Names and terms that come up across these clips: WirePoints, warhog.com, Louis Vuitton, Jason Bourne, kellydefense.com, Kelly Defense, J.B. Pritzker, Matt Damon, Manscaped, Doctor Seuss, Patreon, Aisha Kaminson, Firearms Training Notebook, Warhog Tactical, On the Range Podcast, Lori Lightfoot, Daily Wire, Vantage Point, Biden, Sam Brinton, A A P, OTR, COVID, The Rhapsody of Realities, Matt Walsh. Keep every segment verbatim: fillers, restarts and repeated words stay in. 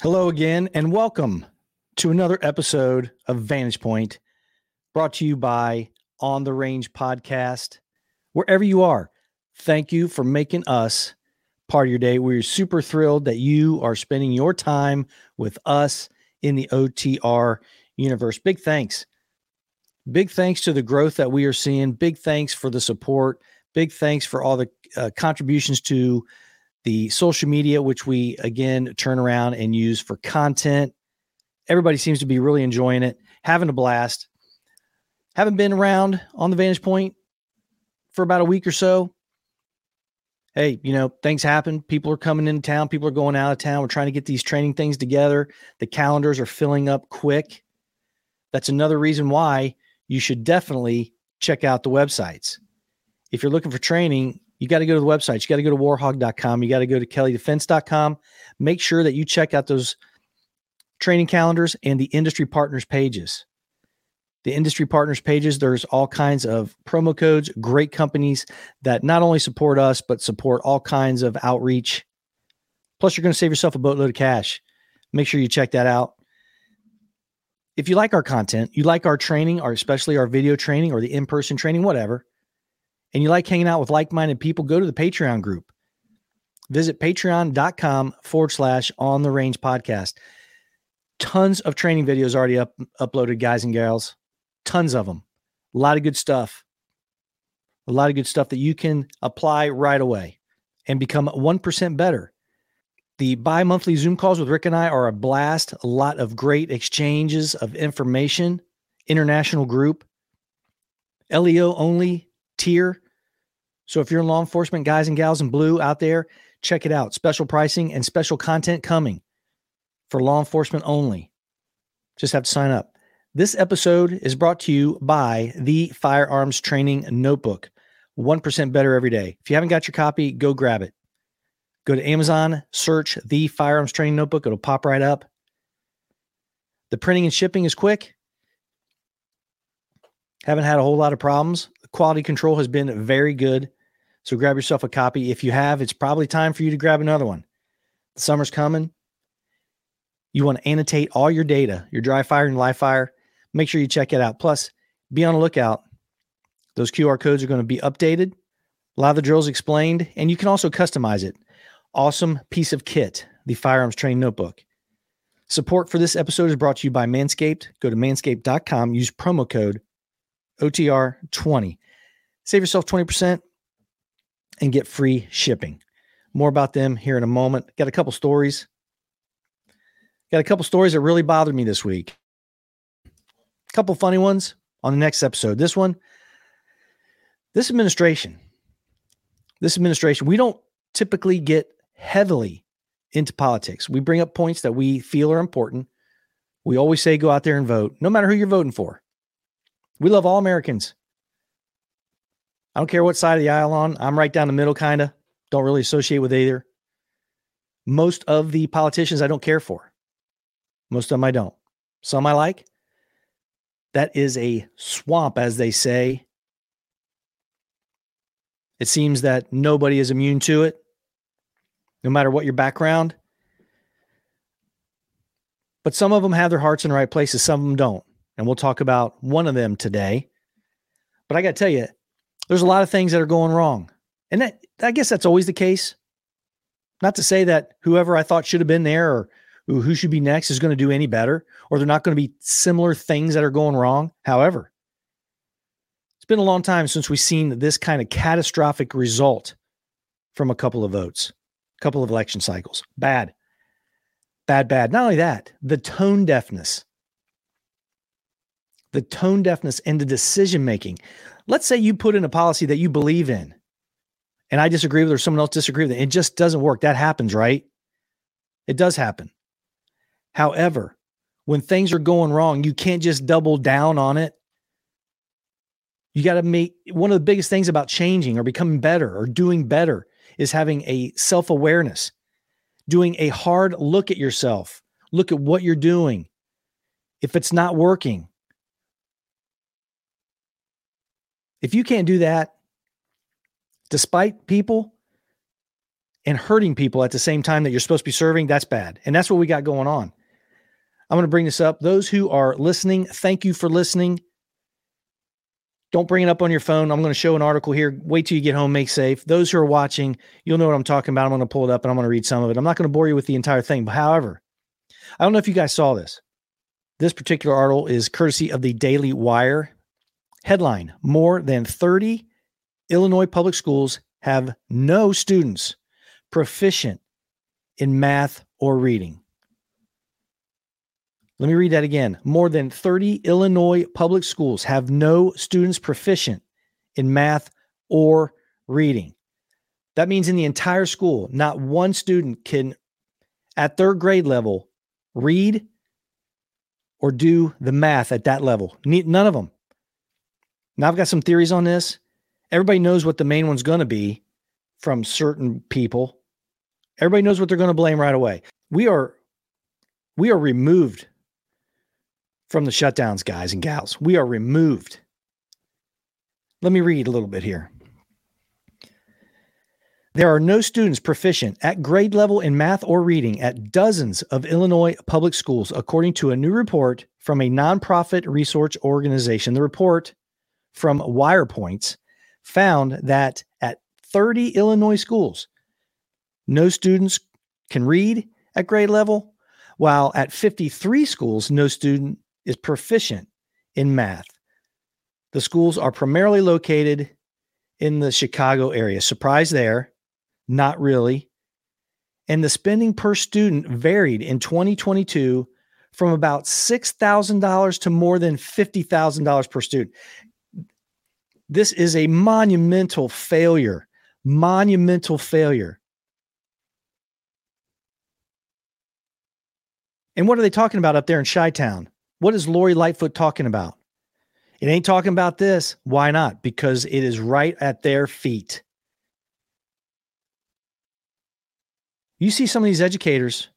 Hello again, and welcome to another episode of Vantage Point, brought to you by On the Range Podcast. Wherever you are, thank you for making us part of your day. We're super thrilled that you are spending your time with us in the O T R universe. Big thanks. Big thanks to the growth that we are seeing. Big thanks for the support. Big thanks for all the uh, contributions to the social media, which we, again, turn around and use for content. Everybody seems to be really enjoying it, having a blast. Haven't been around on the Vantage Point for about a week or so. Hey, you know, things happen. People are coming into town. People are going out of town. We're trying to get these training things together. The calendars are filling up quick. That's another reason why you should definitely check out the websites. If you're looking for training, you got to go to the websites. You got to go to warhog dot com. You got to go to kelly defense dot com. Make sure that you check out those training calendars and the industry partners pages. The industry partners pages, there's all kinds of promo codes, great companies that not only support us, but support all kinds of outreach. Plus, you're going to save yourself a boatload of cash. Make sure you check that out. If you like our content, you like our training, or especially our video training or the in-person training, whatever, and you like hanging out with like-minded people, go to the Patreon group. Visit patreon.com forward slash on the range podcast. Tons of training videos already up, uploaded, guys and gals. Tons of them. A lot of good stuff. A lot of good stuff that you can apply right away and become one percent better. The bi-monthly Zoom calls with Rick and I are a blast. A lot of great exchanges of information. International group. L E O only tier. So if you're in law enforcement, guys and gals in blue out there, check it out. Special pricing and special content coming for law enforcement only. Just have to sign up. This episode is brought to you by the Firearms Training Notebook. one percent better every day. If you haven't got your copy, go grab it. Go to Amazon, search the Firearms Training Notebook. It'll pop right up. The printing and shipping is quick. Haven't had a whole lot of problems. The quality control has been very good. So grab yourself a copy. If you have, it's probably time for you to grab another one. The summer's coming. You want to annotate all your data, your dry fire and live fire. Make sure you check it out. Plus, be on the lookout. Those Q R codes are going to be updated. A lot of the drills explained, and you can also customize it. Awesome piece of kit, the Firearms Training Notebook. Support for this episode is brought to you by Manscaped. Go to manscaped dot com. Use promo code O T R twenty. Save yourself twenty percent and get free shipping. More about them here in a moment. Got a couple stories. Got a couple stories that really bothered me this week. Couple funny ones on the next episode. This one, this administration, this administration, we don't typically get heavily into politics. We bring up points that we feel are important. We always say, go out there and vote, no matter who you're voting for. We love all Americans. I don't care what side of the aisle on. I'm right down the middle, kind of. Don't really associate with either. Most of the politicians I don't care for. Most of them I don't. Some I like. That is a swamp, as they say. It seems that nobody is immune to it, no matter what your background. But some of them have their hearts in the right places. Some of them don't. And we'll talk about one of them today. But I got to tell you, there's a lot of things that are going wrong. And that, I guess that's always the case. Not to say that whoever I thought should have been there or who should be next is going to do any better, or they're not going to be similar things that are going wrong. However, it's been a long time since we've seen this kind of catastrophic result from a couple of votes, a couple of election cycles. Bad, bad, bad. Not only that, the tone deafness, the tone deafness and the decision-making. Let's say you put in a policy that you believe in and I disagree with it or someone else disagrees with it. It just doesn't work. That happens, right? It does happen. However, when things are going wrong, you can't just double down on it. You got to make one of the biggest things about changing or becoming better or doing better is having a self-awareness, doing a hard look at yourself, look at what you're doing. If it's not working, If you can't do that, despite people and hurting people at the same time that you're supposed to be serving, that's bad. And that's what we got going on. I'm going to bring this up. Those who are listening, thank you for listening. Don't bring it up on your phone. I'm going to show an article here. Wait till you get home. Make safe. Those who are watching, you'll know what I'm talking about. I'm going to pull it up and I'm going to read some of it. I'm not going to bore you with the entire thing. But however, I don't know if you guys saw this. This particular article is courtesy of the Daily Wire. Headline, more than thirty Illinois public schools have no students proficient in math or reading. Let me read that again. More than thirty Illinois public schools have no students proficient in math or reading. That means in the entire school, not one student can, at their grade level, read or do the math at that level. None of them. Now, I've got some theories on this. Everybody knows what the main one's going to be from certain people. Everybody knows what they're going to blame right away. We are, we are removed from the shutdowns, guys and gals. We are removed. Let me read a little bit here. There are no students proficient at grade level in math or reading at dozens of Illinois public schools, according to a new report from a nonprofit research organization. The report from WirePoints found that at thirty Illinois schools, no students can read at grade level, while at fifty-three schools, no student is proficient in math. The schools are primarily located in the Chicago area. Surprise there. Not really. And the spending per student varied in twenty twenty-two from about six thousand dollars to more than fifty thousand dollars per student. This is a monumental failure. Monumental failure. And what are they talking about up there in Chi-Town? What is Lori Lightfoot talking about? It ain't talking about this. Why not? Because it is right at their feet. You see some of these educators,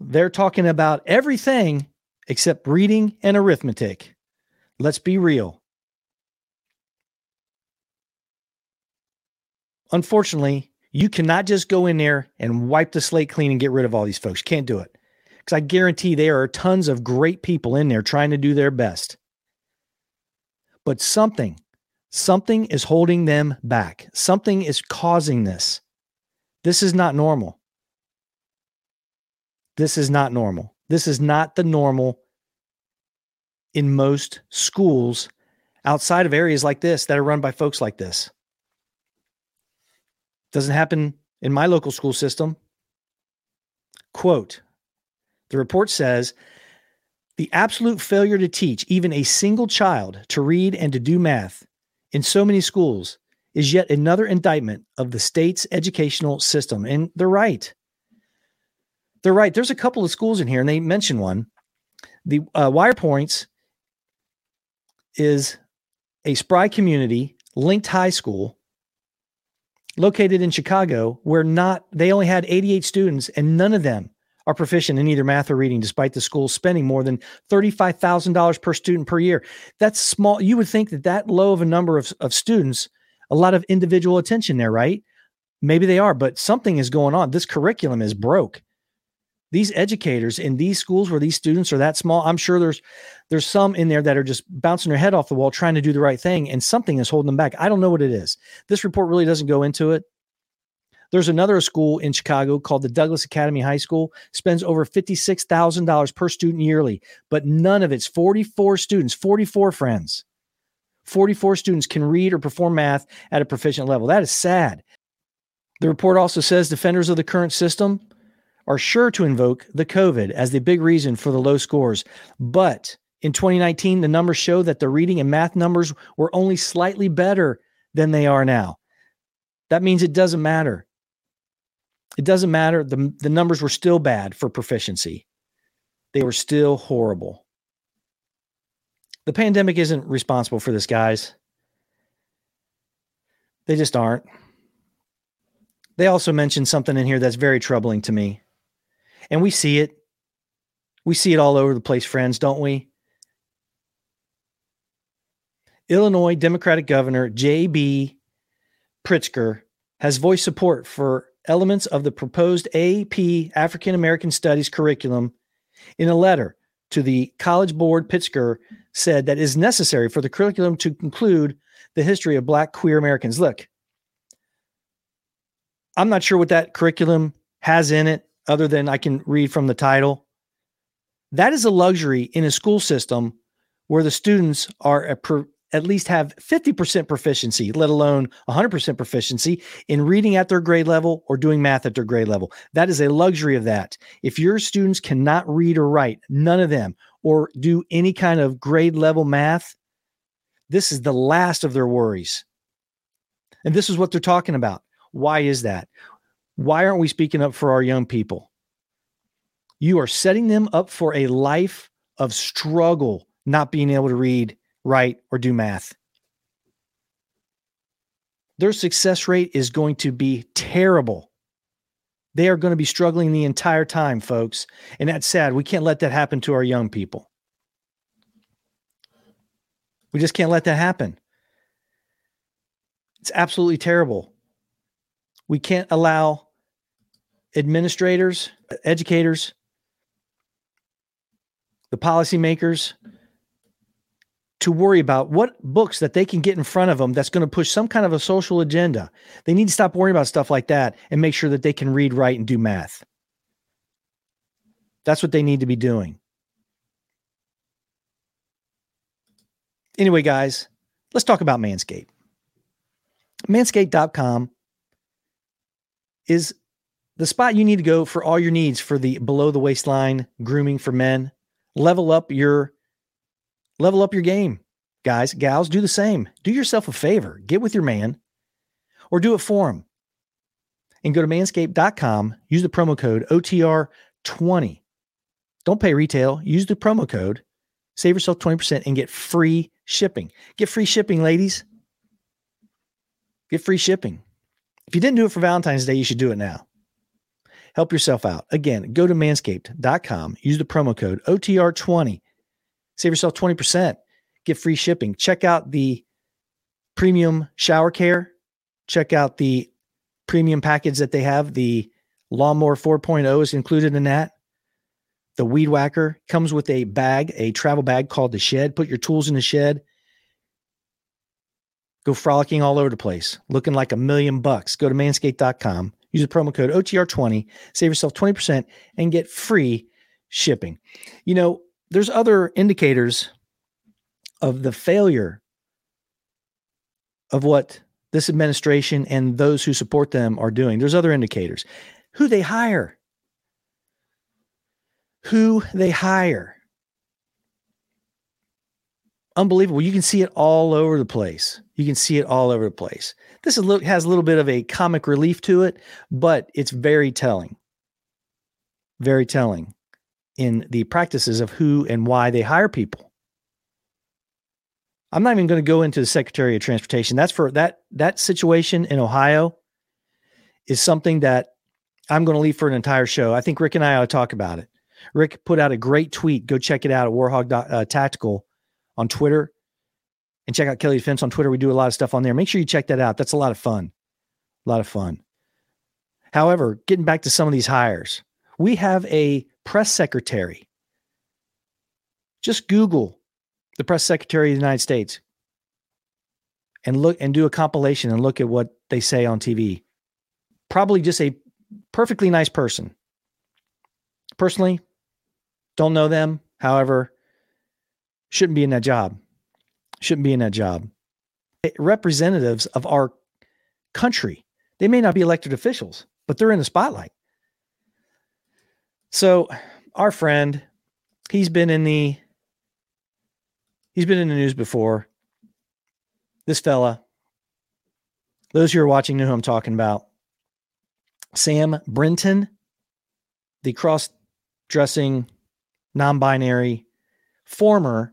they're talking about everything except reading and arithmetic. Let's be real. Unfortunately, you cannot just go in there and wipe the slate clean and get rid of all these folks. Can't do it. Because I guarantee there are tons of great people in there trying to do their best. But something, something is holding them back. Something is causing this. This is not normal. This is not normal. This is not the normal in most schools outside of areas like this that are run by folks like this. Doesn't happen in my local school system. Quote, the report says, the absolute failure to teach even a single child to read and to do math in so many schools is yet another indictment of the state's educational system. And they're right. They're right. There's a couple of schools in here, and they mention one. The uh, WirePoints is a Spry Community linked high school located in Chicago where not they only had eighty-eight students, and none of them are proficient in either math or reading, despite the school spending more than thirty-five thousand dollars per student per year. That's small. You would think that that low of a number of, of students, a lot of individual attention there, right? Maybe they are, but something is going on. This curriculum is broke. These educators in these schools where these students are that small, I'm sure there's there's some in there that are just bouncing their head off the wall trying to do the right thing, and something is holding them back. I don't know what it is. This report really doesn't go into it. There's another school in Chicago called the Douglas Academy High School, spends over fifty-six thousand dollars per student yearly, but none of its forty-four students, forty-four friends, forty-four students can read or perform math at a proficient level. That is sad. The report also says defenders of the current system are sure to invoke the COVID as the big reason for the low scores. But in twenty nineteen, the numbers show that the reading and math numbers were only slightly better than they are now. That means it doesn't matter. It doesn't matter. The, the numbers were still bad for proficiency. They were still horrible. The pandemic isn't responsible for this, guys. They just aren't. They also mentioned something in here that's very troubling to me. And we see it. We see it all over the place, friends, don't we? Illinois Democratic Governor J B Pritzker has voiced support for elements of the proposed A A P African American Studies curriculum in a letter to the College Board. Pritzker said that is necessary for the curriculum to include the history of Black queer Americans. Look, I'm not sure what that curriculum has in it other than I can read from the title. That is a luxury in a school system where the students are a per, at least have fifty percent proficiency, let alone one hundred percent proficiency in reading at their grade level or doing math at their grade level. That is a luxury of that. If your students cannot read or write, none of them, or do any kind of grade level math, this is the last of their worries. And this is what they're talking about. Why is that? Why aren't we speaking up for our young people? You are setting them up for a life of struggle, not being able to read, write, or do math. Their success rate is going to be terrible. They are going to be struggling the entire time, folks. And that's sad. We can't let that happen to our young people. We just can't let that happen. It's absolutely terrible. We can't allow administrators, educators, the policymakers to worry about what books that they can get in front of them that's going to push some kind of a social agenda. They need to stop worrying about stuff like that and make sure that they can read, write, and do math. That's what they need to be doing. Anyway, guys, let's talk about Manscaped. Manscaped dot com is the spot you need to go for all your needs for the below the waistline grooming for men. Level up your level up your game. Guys, gals, do the same. Do yourself a favor. Get with your man or do it for him. And go to manscaped dot com. Use the promo code O T R twenty. Don't pay retail. Use the promo code. Save yourself twenty percent and get free shipping. Get free shipping, ladies. Get free shipping. If you didn't do it for Valentine's Day, you should do it now. Help yourself out. Again, go to manscaped dot com. Use the promo code O T R twenty. Save yourself twenty percent. Get free shipping. Check out the premium shower care. Check out the premium package that they have. The Lawnmower four point oh is included in that. The Weed Whacker comes with a bag, a travel bag called the Shed. Put your tools in the shed. Go frolicking all over the place, looking like a million bucks. Go to manscaped dot com. Use the promo code O T R twenty, save yourself twenty percent, and get free shipping. You know, there's other indicators of the failure of what this administration and those who support them are doing. There's other indicators. Who they hire. Who they hire. Unbelievable. You can see it all over the place. You can see it all over the place. This is, has a little bit of a comic relief to it, but it's very telling. Very telling in the practices of who and why they hire people. I'm not even going to go into the Secretary of Transportation. That's for that, that situation in Ohio is something that I'm going to leave for an entire show. I think Rick and I ought to talk about it. Rick put out a great tweet. Go check it out at Warhog Tactical on Twitter. And check out Kelly Defense on Twitter. We do a lot of stuff on there. Make sure you check that out. That's a lot of fun. A lot of fun. However, getting back to some of these hires, we have a press secretary. Just Google the press secretary of the United States and look and do a compilation and look at what they say on T V. Probably just a perfectly nice person. Personally, don't know them. However, shouldn't be in that job. Shouldn't be in that job. Representatives of our country. They may not be elected officials, but they're in the spotlight. So our friend, he's been in the, he's been in the news before. This fella, those who are watching know who I'm talking about. Sam Brinton, the cross-dressing, non-binary, former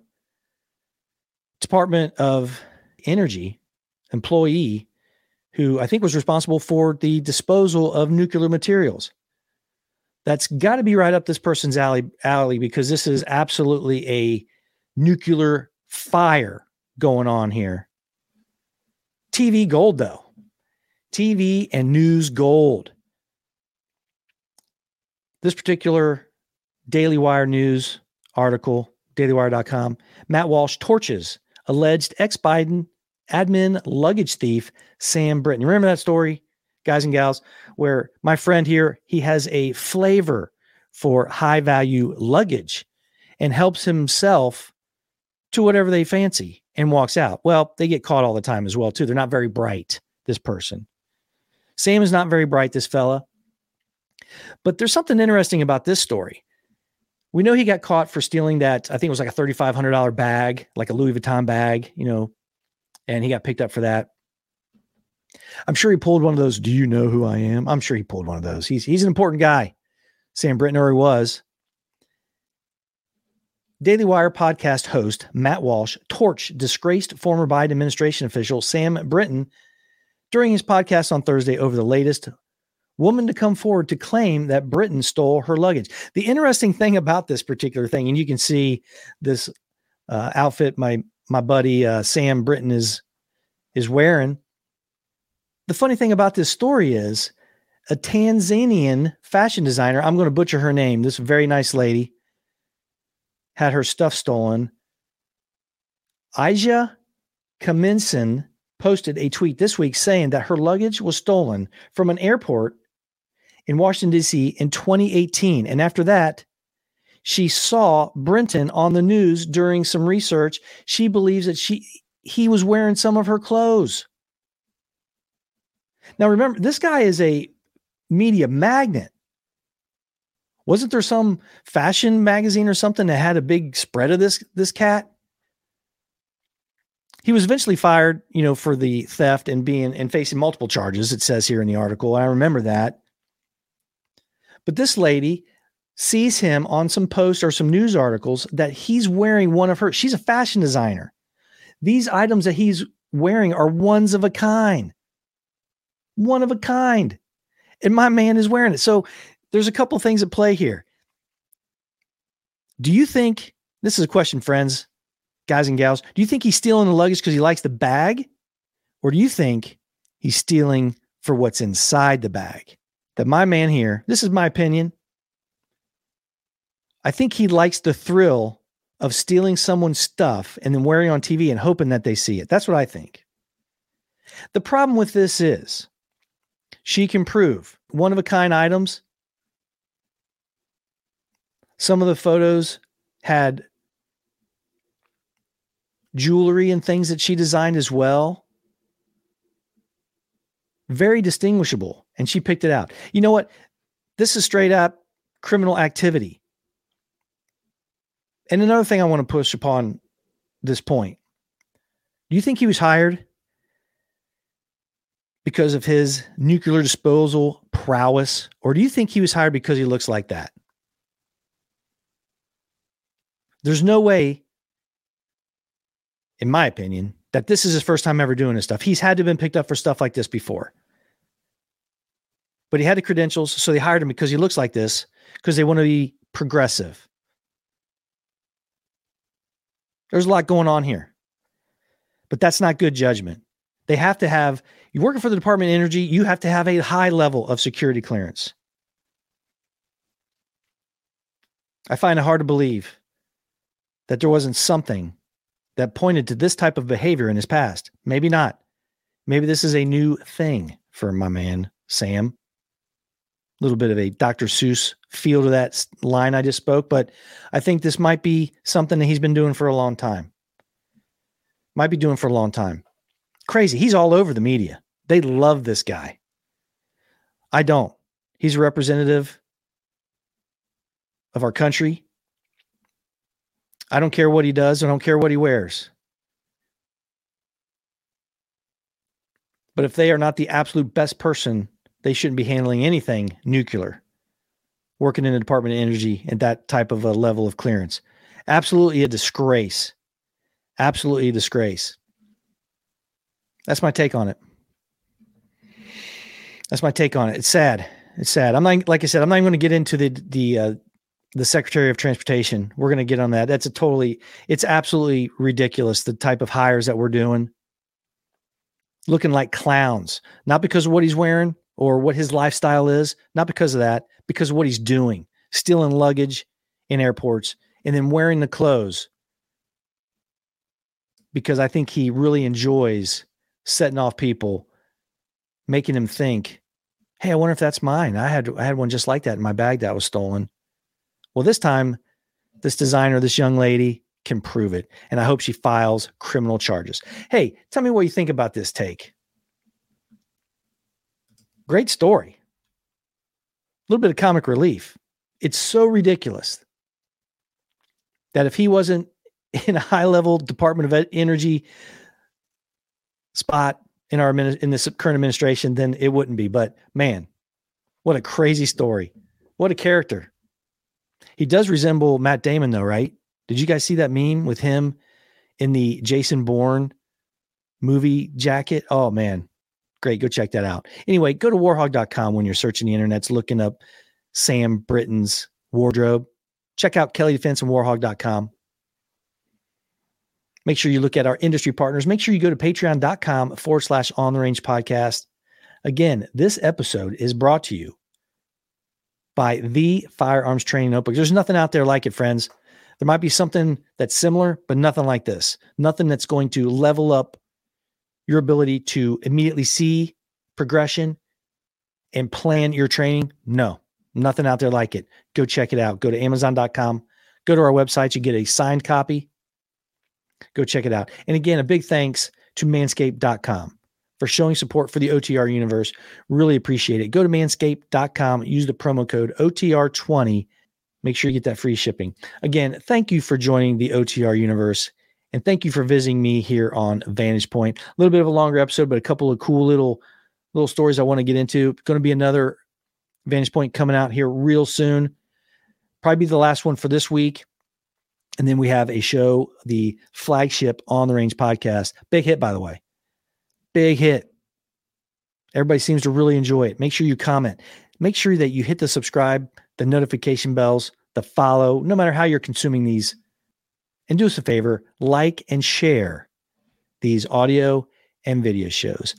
Department of Energy employee who I think was responsible for the disposal of nuclear materials. That's got to be right up this person's alley, alley because this is absolutely a nuclear fire going on here. T V gold, though. T V and news gold. This particular Daily Wire news article, daily wire dot com, Matt Walsh torches alleged ex-Biden admin luggage thief, Sam Brinton. You remember that story, guys and gals, where my friend here, he has a flavor for high-value luggage and helps himself to whatever they fancy and walks out. Well, they get caught all the time as well, too. They're not very bright, this person. Sam is not very bright, this fella. But there's something interesting about this story. We know he got caught for stealing that, I think it was like a thirty-five hundred dollars bag, like a Louis Vuitton bag, you know, and he got picked up for that. I'm sure he pulled one of those, do you know who I am? I'm sure he pulled one of those. He's he's an important guy, Sam Brinton, or he was. Daily Wire podcast host Matt Walsh torched disgraced former Biden administration official Sam Brinton during his podcast on Thursday over the latest woman to come forward to claim that Brinton stole her luggage. The interesting thing about this particular thing, and you can see this uh, outfit my my buddy uh, Sam Brinton is is wearing. The funny thing about this story is a Tanzanian fashion designer, I'm going to butcher her name, this very nice lady, had her stuff stolen. Aisha Kaminson posted a tweet this week saying that her luggage was stolen from an airport in Washington, D C in twenty eighteen. And after that, she saw Brinton on the news during some research. She believes that she he was wearing some of her clothes. Now, remember, this guy is a media magnet. Wasn't there some fashion magazine or something that had a big spread of this, this cat? He was eventually fired, you know, for the theft and being and facing multiple charges, it says here in the article. I remember that. But this lady sees him on some posts or some news articles that he's wearing one of her. She's a fashion designer. These items that he's wearing are ones of a kind. One of a kind. And my man is wearing it. So there's a couple things at play here. Do you think, this is a question, friends, guys and gals, do you think he's stealing the luggage because he likes the bag? Or do you think he's stealing for what's inside the bag? That my man here, this is my opinion. I think he likes the thrill of stealing someone's stuff and then wearing it on T V and hoping that they see it. That's what I think. The problem with this is, she can prove one-of-a-kind items. Some of the photos had jewelry and things that she designed as well. Very distinguishable. And she picked it out. You know what? This is straight up criminal activity. And another thing I want to push upon this point. Do you think he was hired because of his nuclear disposal prowess? Or do you think he was hired because he looks like that? There's no way, in my opinion, that this is his first time ever doing this stuff. He's had to have been picked up for stuff like this before. But he had the credentials, so they hired him because he looks like this, because they want to be progressive. There's a lot going on here. But that's not good judgment. They have to have, you're working for the Department of Energy, you have to have a high level of security clearance. I find it hard to believe that there wasn't something that pointed to this type of behavior in his past. Maybe not. Maybe this is a new thing for my man, Sam. A little bit of a Doctor Seuss feel to that line I just spoke, but I think this might be something that he's been doing for a long time. Might be doing for a long time. Crazy. He's all over the media. They love this guy. I don't. He's a representative of our country. I don't care what he does. I don't care what he wears. But if they are not the absolute best person, they shouldn't be handling anything nuclear, working in the Department of Energy at that type of a level of clearance. Absolutely a disgrace. Absolutely a disgrace. That's my take on it. That's my take on it. It's sad. It's sad. I'm not, like I said, I'm not even going to get into the, the, uh, the Secretary of Transportation. We're going to get on that. That's a totally, it's absolutely ridiculous, the type of hires that we're doing. Looking like clowns, not because of what he's wearing or what his lifestyle is, not because of that, because of what he's doing, stealing luggage in airports and then wearing the clothes. Because I think he really enjoys setting off people, making them think, hey, I wonder if that's mine. I had I had one just like that in my bag that was stolen. Well, this time, this designer, this young lady can prove it. And I hope she files criminal charges. Hey, tell me what you think about this take. Great story. A little bit of comic relief. It's so ridiculous that if he wasn't in a high-level Department of Energy spot in our in this current administration, then it wouldn't be. But man, what a crazy story. What a character. He does resemble Matt Damon, though, right? Did you guys see that meme with him in the Jason Bourne movie jacket? Oh, man. Great. Go check that out. Anyway, go to warhog dot com when you're searching the internets, looking up Sam Brinton's wardrobe. Check out Kelley Defense and warhog dot com. Make sure you look at our industry partners. Make sure you go to patreon.com forward slash on the range podcast. Again, this episode is brought to you by the Firearms Training Notebook. There's nothing out there like it, friends. There might be something that's similar, but nothing like this. Nothing that's going to level up your ability to immediately see progression and plan your training. No, nothing out there like it. Go check it out. Go to amazon dot com. Go to our website. You get a signed copy. Go check it out. And again, a big thanks to manscaped dot com for showing support for the O T R universe. Really appreciate it. Go to manscaped dot com. Use the promo code O T R twenty. Make sure you get that free shipping. Again, thank you for joining the O T R universe, and thank you for visiting me here on Vantage Point. A little bit of a longer episode, but a couple of cool little little stories I want to get into. Going to be another Vantage Point coming out here real soon. Probably be the last one for this week. And then we have a show, the flagship On the Range podcast. Big hit, by the way. Big hit. Everybody seems to really enjoy it. Make sure you comment. Make sure that you hit the subscribe, the notification bells, the follow, no matter how you're consuming these. And do us a favor, like and share these audio and video shows.